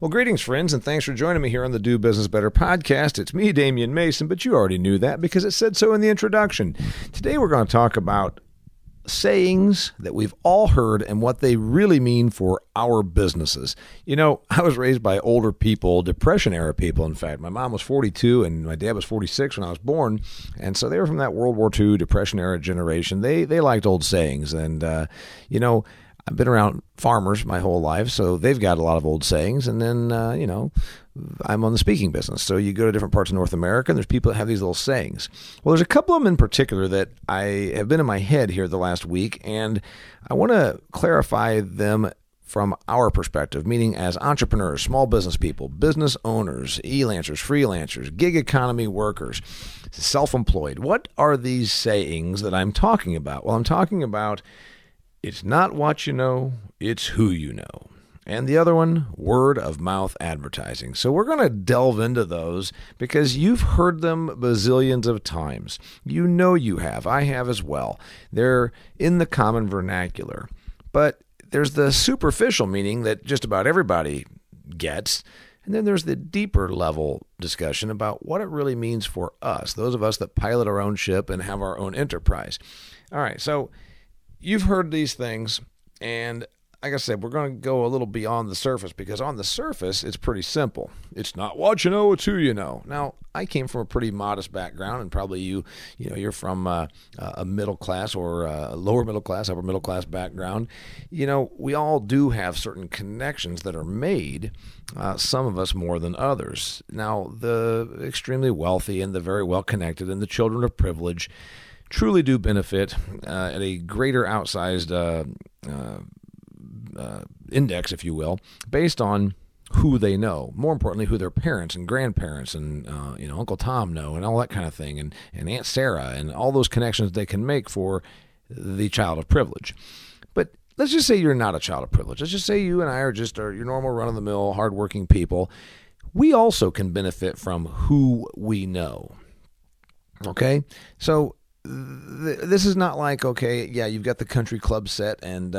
Well, greetings, friends, and thanks for joining me here on the Do Business Better podcast. It's me, Damian Mason, but you already knew that because it said so in the introduction. Today, we're going to talk about sayings that we've all heard and what they really mean for our businesses. You know, I was raised by older people, Depression-era people, in fact. My mom was 42 and my dad was 46 when I was born, and so they were from that World War II, Depression-era generation. They liked old sayings, and, you know, I've been around farmers my whole life, so they've got a lot of old sayings. And then, you know, I'm on the speaking business. So you go to different parts of North America, and there's people that have these little sayings. Well, there's a couple of them in particular that I have been in my head here the last week, and I want to clarify them from our perspective, meaning as entrepreneurs, small business people, business owners, e-lancers, freelancers, gig economy workers, self-employed. What are these sayings that I'm talking about? Well, I'm talking about it's not what you know, it's who you know. And the other one, word of mouth advertising. So we're going to delve into those because you've heard them bazillions of times. You know you have. I have as well. They're in the common vernacular. But there's the superficial meaning that just about everybody gets. And then there's the deeper level discussion about what it really means for us, those of us that pilot our own ship and have our own enterprise. All right, so you've heard these things, and like I said, we're going to go a little beyond the surface because on the surface, it's pretty simple. It's not what you know, it's who you know. Now, I came from a pretty modest background, and probably you know, you're from a middle class or a lower middle class, upper middle class background. You know, we all do have certain connections that are made, some of us more than others. Now, the extremely wealthy and the very well connected and the children of privilege truly do benefit at a greater outsized index, if you will, based on who they know. More importantly, who their parents and grandparents and you know, Uncle Tom know, and all that kind of thing, and Aunt Sarah, and all those connections they can make for the child of privilege. But let's just say you're not a child of privilege. Let's just say you and I are just your normal run-of-the-mill, hardworking people. We also can benefit from who we know. Okay, so this is not like, okay, yeah, you've got the country club set, and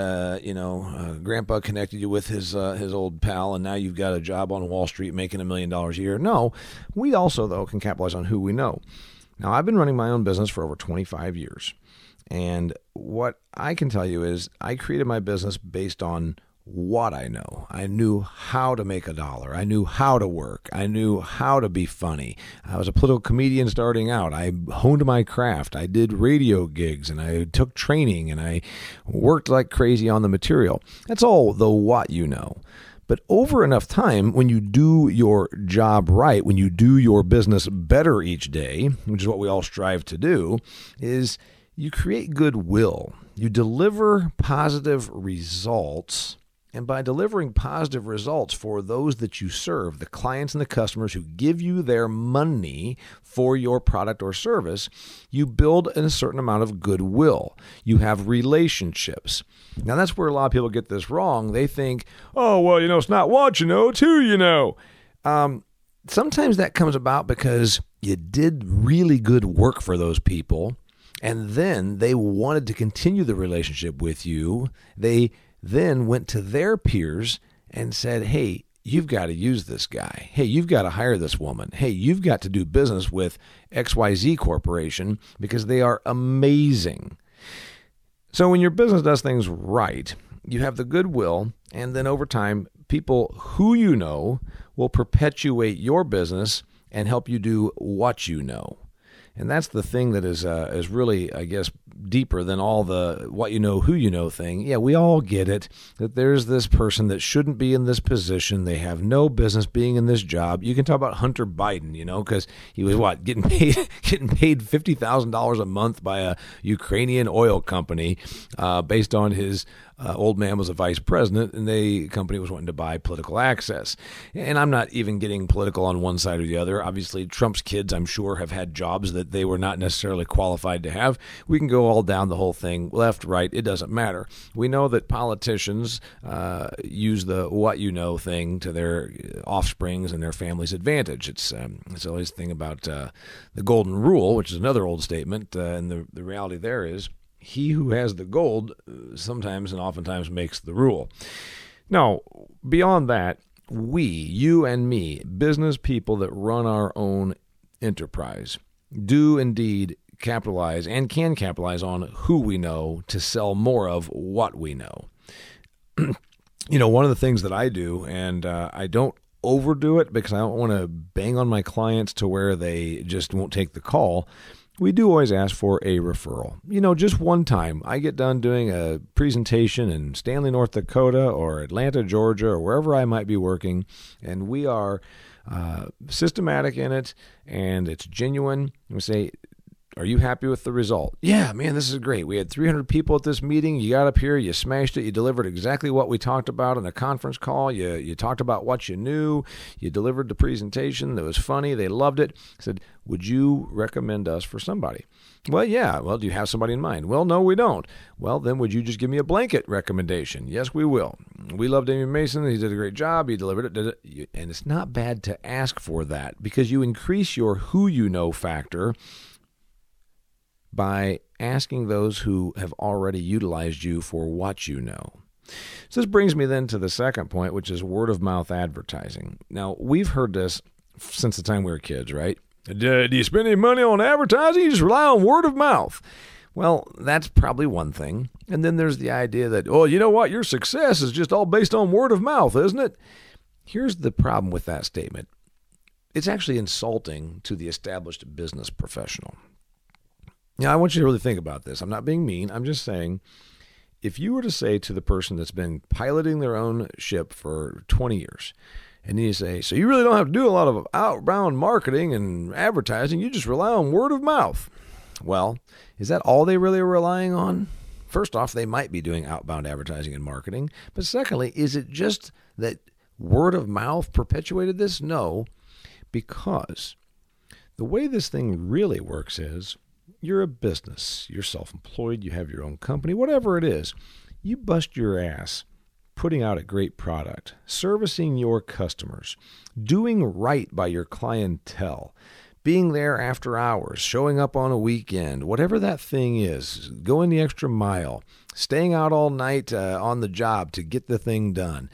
you know, Grandpa connected you with his old pal, and now you've got a job on Wall Street making $1 million a year. No, we also though can capitalize on who we know. Now, I've been running my own business for over 25 years, and what I can tell you is I created my business based on what I know. I knew how to make $1. I knew how to work. I knew how to be funny. I was a political comedian starting out. I honed my craft. I did radio gigs, and I took training, and I worked like crazy on the material. That's all the what you know. But over enough time, when you do your job right, when you do your business better each day, which is what we all strive to do, is you create goodwill. You deliver positive results. And by delivering positive results for those that you serve, the clients and the customers who give you their money for your product or service, you build a certain amount of goodwill. You have relationships. Now, that's where a lot of people get this wrong. They think, oh, well, you know, it's not what you know, it's who you know. Sometimes that comes about because you did really good work for those people, and then they wanted to continue the relationship with you. They then went to their peers and said, hey, you've got to use this guy. Hey, you've got to hire this woman. Hey, you've got to do business with XYZ Corporation because they are amazing. So when your business does things right, you have the goodwill, and then over time, people who you know will perpetuate your business and help you do what you know. And that's the thing that is really, I guess, deeper than all the what you know, who you know thing. Yeah, we all get it, that there's this person that shouldn't be in this position. They have no business being in this job. You can talk about Hunter Biden, you know, because he was, getting paid $50,000 a month by a Ukrainian oil company based on his old man was a vice president, and the company was wanting to buy political access. And I'm not even getting political on one side or the other. Obviously, Trump's kids, I'm sure, have had jobs that they were not necessarily qualified to have. We can go all down the whole thing, left, right, it doesn't matter. We know that politicians use the what you know thing to their offsprings and their family's advantage. It's always the thing about the golden rule, which is another old statement, and the reality there is he who has the gold sometimes and oftentimes makes the rule. Now, beyond that, we, you and me, business people that run our own enterprise, do indeed capitalize and can capitalize on who we know to sell more of what we know. You know, one of the things that I do, and I don't overdo it because I don't want to bang on my clients to where they just won't take the call. We do always ask for a referral. You know, just one time I get done doing a presentation in Stanley, North Dakota or Atlanta, Georgia, or wherever I might be working. And we are systematic in it and it's genuine. And we say, are you happy with the result? Yeah, man, this is great. We had 300 people at this meeting. You got up here, you smashed it. You delivered exactly what we talked about on a conference call. You talked about what you knew. You delivered the presentation. That was funny. They loved it. I said, would you recommend us for somebody? Well, yeah. Well, do you have somebody in mind? Well, no, we don't. Well, then would you just give me a blanket recommendation? Yes, we will. We love Damian Mason. He did a great job. He delivered it. And it's not bad to ask for that because you increase your who you know factor by asking those who have already utilized you for what you know. So this brings me then to the second point, which is word-of-mouth advertising. Now, we've heard this since the time we were kids, right? Do you spend any money on advertising? You just rely on word-of-mouth. Well, that's probably one thing. And then there's the idea that, oh, you know what? Your success is just all based on word-of-mouth, isn't it? Here's the problem with that statement. It's actually insulting to the established business professional. Now, I want you to really think about this. I'm not being mean. I'm just saying, if you were to say to the person that's been piloting their own ship for 20 years, and then you say, so you really don't have to do a lot of outbound marketing and advertising. You just rely on word of mouth. Well, is that all they really are relying on? First off, they might be doing outbound advertising and marketing. But secondly, is it just that word of mouth perpetuated this? No, because the way this thing really works is, you're a business, you're self-employed, you have your own company, whatever it is, you bust your ass putting out a great product, servicing your customers, doing right by your clientele, being there after hours, showing up on a weekend, whatever that thing is, going the extra mile, staying out all night on the job to get the thing done.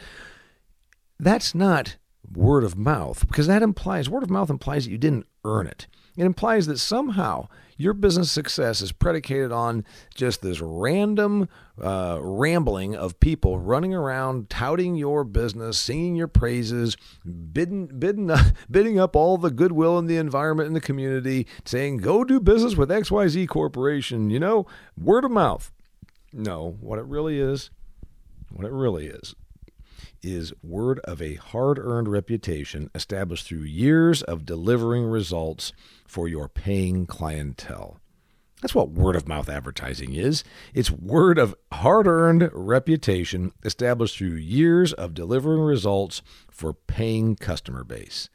That's not word of mouth, because that implies, word of mouth implies that you didn't earn it. It implies that somehow your business success is predicated on just this random rambling of people running around, touting your business, singing your praises, bidding up all the goodwill in the environment and the community, saying, go do business with XYZ Corporation, you know, word of mouth. No, what it really is word of a hard-earned reputation established through years of delivering results for your paying clientele. That's what word-of-mouth advertising is. It's word of hard-earned reputation established through years of delivering results for paying customer base.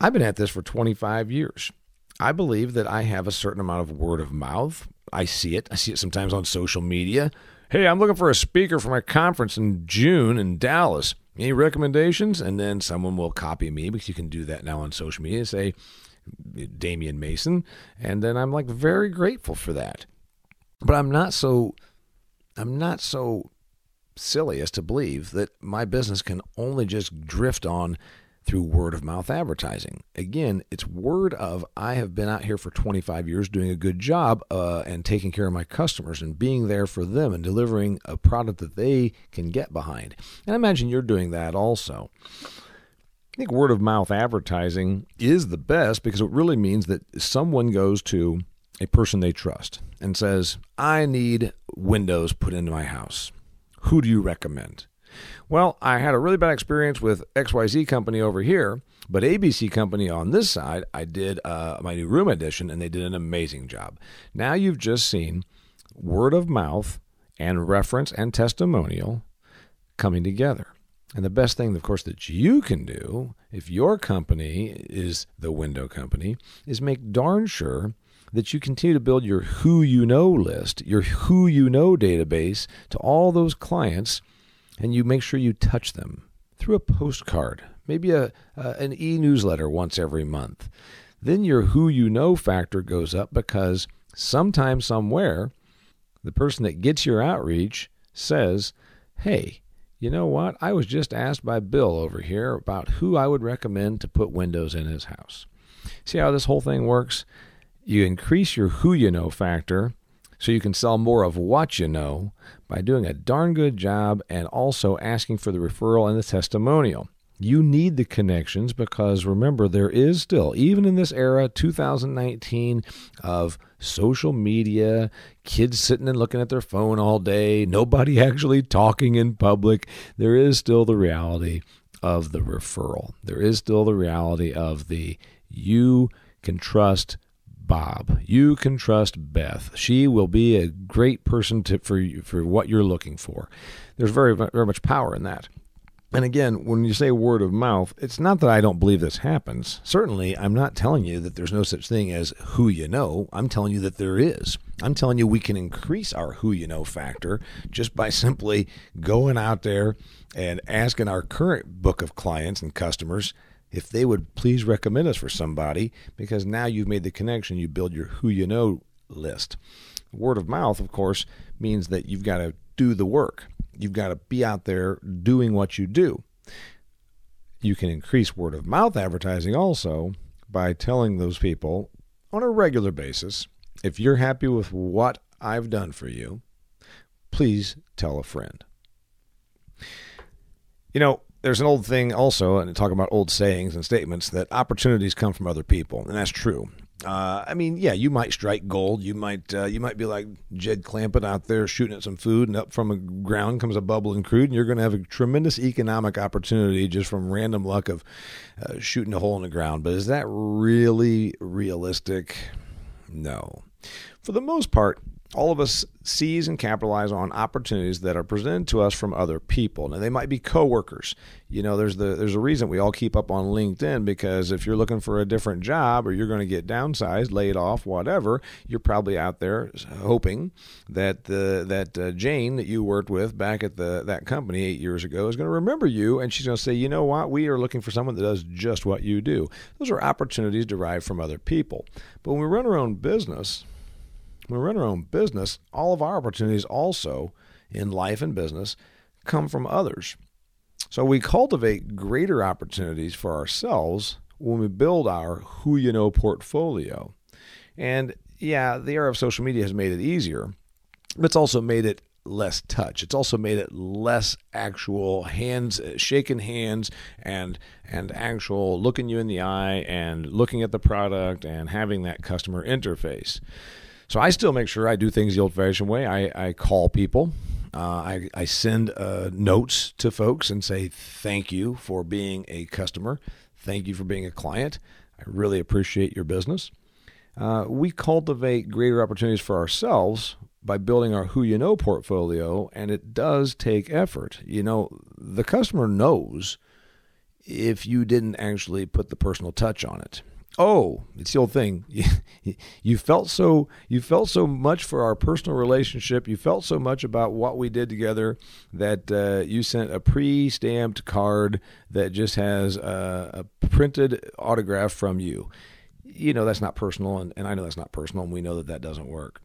I've been at this for 25 years. I believe that I have a certain amount of word of mouth. I see it sometimes on social media. Hey, I'm looking for a speaker for my conference in June in Dallas. Any recommendations? And then someone will copy me, because you can do that now on social media, and say, Damian Mason. And then I'm like very grateful for that. But I'm not so silly as to believe that my business can only just drift on through word of mouth advertising. Again, it's word of, I have been out here for 25 years doing a good job and taking care of my customers and being there for them and delivering a product that they can get behind. And I imagine you're doing that also. I think word of mouth advertising is the best because it really means that someone goes to a person they trust and says, I need windows put into my house. Who do you recommend? Well, I had a really bad experience with XYZ company over here, but ABC company on this side, I did my new room addition, and they did an amazing job. Now you've just seen word of mouth and reference and testimonial coming together. And the best thing, of course, that you can do if your company is the window company is make darn sure that you continue to build your who you know list, your who you know database to all those clients, and you make sure you touch them through a postcard, maybe an e-newsletter once every month. Then your who you know factor goes up because sometime, somewhere, the person that gets your outreach says, hey, you know what? I was just asked by Bill over here about who I would recommend to put windows in his house. See how this whole thing works? You increase your who you know factor so you can sell more of what you know by doing a darn good job and also asking for the referral and the testimonial. You need the connections because, remember, there is still, even in this era, 2019, of social media, kids sitting and looking at their phone all day, nobody actually talking in public, there is still the reality of the referral. There is still the reality of the you can trust Bob. You can trust Beth. She will be a great person for what you're looking for. There's very, very much power in that. And again, when you say word of mouth, it's not that I don't believe this happens. Certainly, I'm not telling you that there's no such thing as who you know. I'm telling you that there is. I'm telling you we can increase our who you know factor just by simply going out there and asking our current book of clients and customers if they would please recommend us for somebody, because now you've made the connection, you build your who you know list. Word of mouth, of course, means that you've got to do the work. You've got to be out there doing what you do. You can increase word of mouth advertising also by telling those people on a regular basis, if you're happy with what I've done for you, please tell a friend. You know, there's an old thing also, and talking about old sayings and statements, that opportunities come from other people, and that's true. I mean, yeah, you might strike gold. You might be like Jed Clampett out there shooting at some food, and up from the ground comes a bubbling crude, and you're going to have a tremendous economic opportunity just from random luck of shooting a hole in the ground. But is that really realistic? No. For the most part, all of us seize and capitalize on opportunities that are presented to us from other people. Now, they might be coworkers. You know, there's a reason we all keep up on LinkedIn, because if you're looking for a different job or you're going to get downsized, laid off, whatever, you're probably out there hoping that Jane that you worked with back at that company 8 years ago is going to remember you, and she's going to say, you know what, we are looking for someone that does just what you do. Those are opportunities derived from other people. But when we run our own business, all of our opportunities also in life and business come from others. So we cultivate greater opportunities for ourselves when we build our who you know portfolio. And yeah, the era of social media has made it easier, but it's also made it less touch. It's also made it less actual hands, shaking hands and actual looking you in the eye and looking at the product and having that customer interface. So I still make sure I do things the old-fashioned way. I call people. I send notes to folks and say, thank you for being a customer. Thank you for being a client. I really appreciate your business. We cultivate greater opportunities for ourselves by building our who you know portfolio, and it does take effort. You know, the customer knows if you didn't actually put the personal touch on it. Oh, it's the old thing. You felt so much for our personal relationship. You felt so much about what we did together that you sent a pre-stamped card that just has a printed autograph from you. You know, that's not personal, and I know that's not personal, and we know that doesn't work.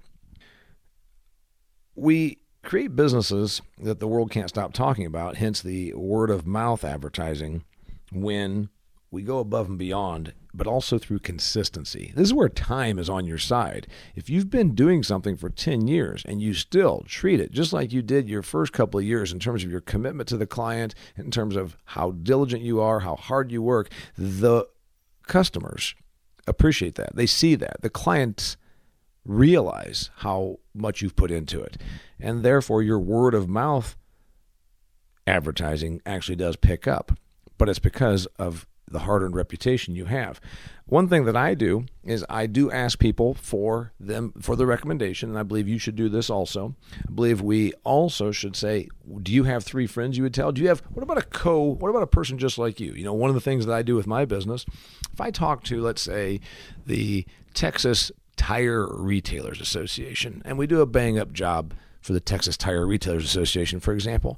We create businesses that the world can't stop talking about, hence the word-of-mouth advertising, when we go above and beyond, but also through consistency. This is where time is on your side. If you've been doing something for 10 years and you still treat it just like you did your first couple of years in terms of your commitment to the client, in terms of how diligent you are, how hard you work, the customers appreciate that. They see that. The clients realize how much you've put into it. And therefore, your word of mouth advertising actually does pick up. But it's because of the hard-earned reputation you have. One thing that I do is I do ask people for the recommendation, and I believe you should do this also. I believe we also should say, do you have three friends you would tell? What about a person just like you? You know, one of the things that I do with my business, if I talk to, let's say, the Texas Tire Retailers Association, and we do a bang-up job for the Texas Tire Retailers Association, for example,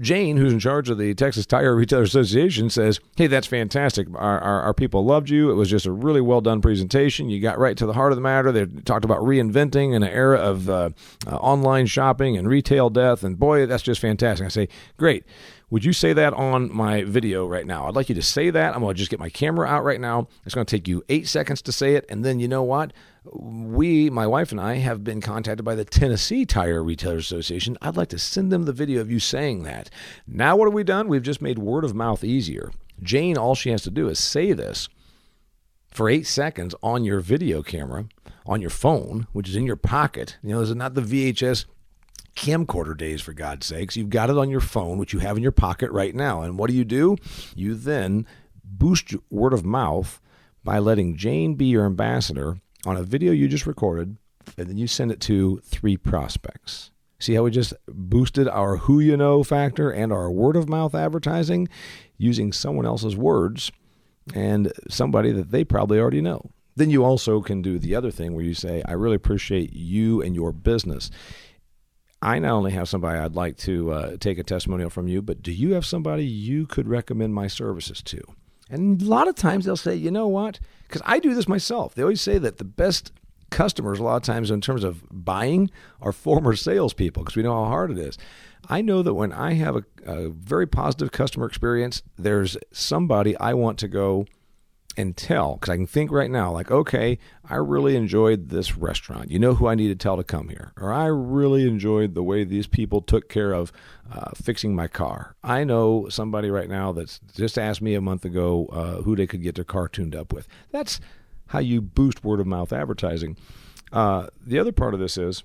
Jane, who's in charge of the Texas Tire Retailers Association, says, hey, that's fantastic. Our people loved you. It was just a really well-done presentation. You got right to the heart of the matter. They talked about reinventing in an era of online shopping and retail death, and boy, that's just fantastic. I say, great. Would you say that on my video right now? I'd like you to say that. I'm going to just get my camera out right now. It's going to take you 8 seconds to say it, and then you know what? My wife and I, have been contacted by the Tennessee Tire Retailers Association. I'd like to send them the video of you saying that. Now what have we done? We've just made word of mouth easier. Jane, all she has to do is say this for 8 seconds on your video camera, on your phone, which is in your pocket. You know, this is not the VHS camcorder days, for God's sakes. You've got it on your phone, which you have in your pocket right now. And what do? You then boost word of mouth by letting Jane be your ambassador on a video you just recorded, and then you send it to three prospects. See how we just boosted our who you know factor and our word of mouth advertising using someone else's words and somebody that they probably already know. Then you also can do the other thing where you say, I really appreciate you and your business. I not only have somebody I'd like to take a testimonial from you, but do you have somebody you could recommend my services to? And a lot of times they'll say, you know what? Because I do this myself. They always say that the best customers a lot of times in terms of buying are former salespeople, because we know how hard it is. I know that when I have a very positive customer experience, there's somebody I want to go and tell, because I can think right now, like, okay, I really enjoyed this restaurant. You know who I need to tell to come here? Or I really enjoyed the way these people took care of fixing my car. I know somebody right now that's just asked me a month ago who they could get their car tuned up with. That's how you boost word of mouth advertising. The other part of this is,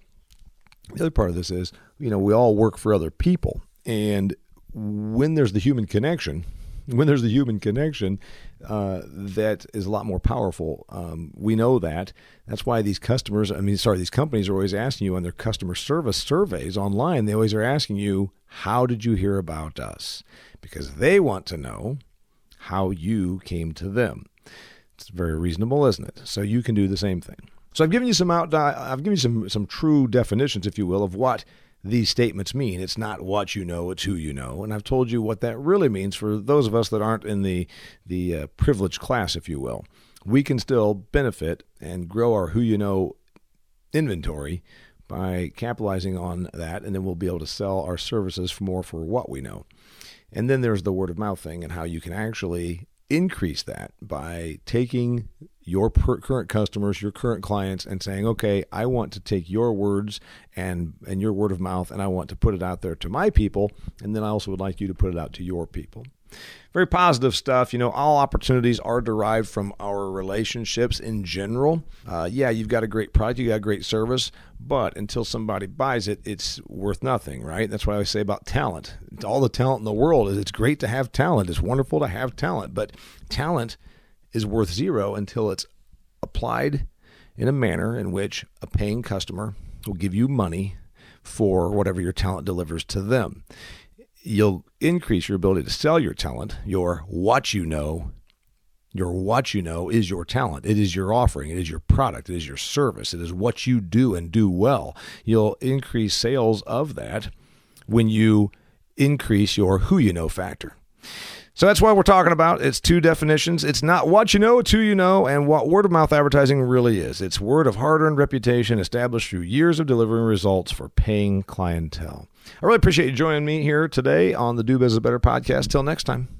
you know, we all work for other people. And when there's the human connection, that is a lot more powerful. We know that. That's why these companies are always asking you on their customer service surveys online, they always are asking you, how did you hear about us? Because they want to know how you came to them. It's very reasonable, isn't it? So you can do the same thing. So I've given you some true definitions, if you will, of what these statements mean. It's not what you know, it's who you know. And I've told you what that really means for those of us that aren't in the privileged class, if you will. We can still benefit and grow our who you know inventory by capitalizing on that, and then we'll be able to sell our services for what we know. And then there's the word of mouth thing and how you can actually increase that by taking your current customers, your current clients, and saying, okay, I want to take your words and your word of mouth, and I want to put it out there to my people, and then I also would like you to put it out to your people. Very positive stuff. You know, all opportunities are derived from our relationships in general. Yeah, you've got a great product, you got a great service, but until somebody buys it, it's worth nothing, right? That's why I say about talent. All the talent in the world is, it's great to have talent. It's wonderful to have talent, but talent is worth zero until it's applied in a manner in which a paying customer will give you money for whatever your talent delivers to them. You'll increase your ability to sell your talent. Your what you know is your talent. It is your offering. It is your product. It is your service. It is what you do and do well. You'll increase sales of that when you increase your who you know factor. So that's what we're talking about. It's two definitions. It's not what you know, it's who you know, and what word-of-mouth advertising really is. It's word of hard-earned reputation established through years of delivering results for paying clientele. I really appreciate you joining me here today on the Do Business Better podcast. Till next time.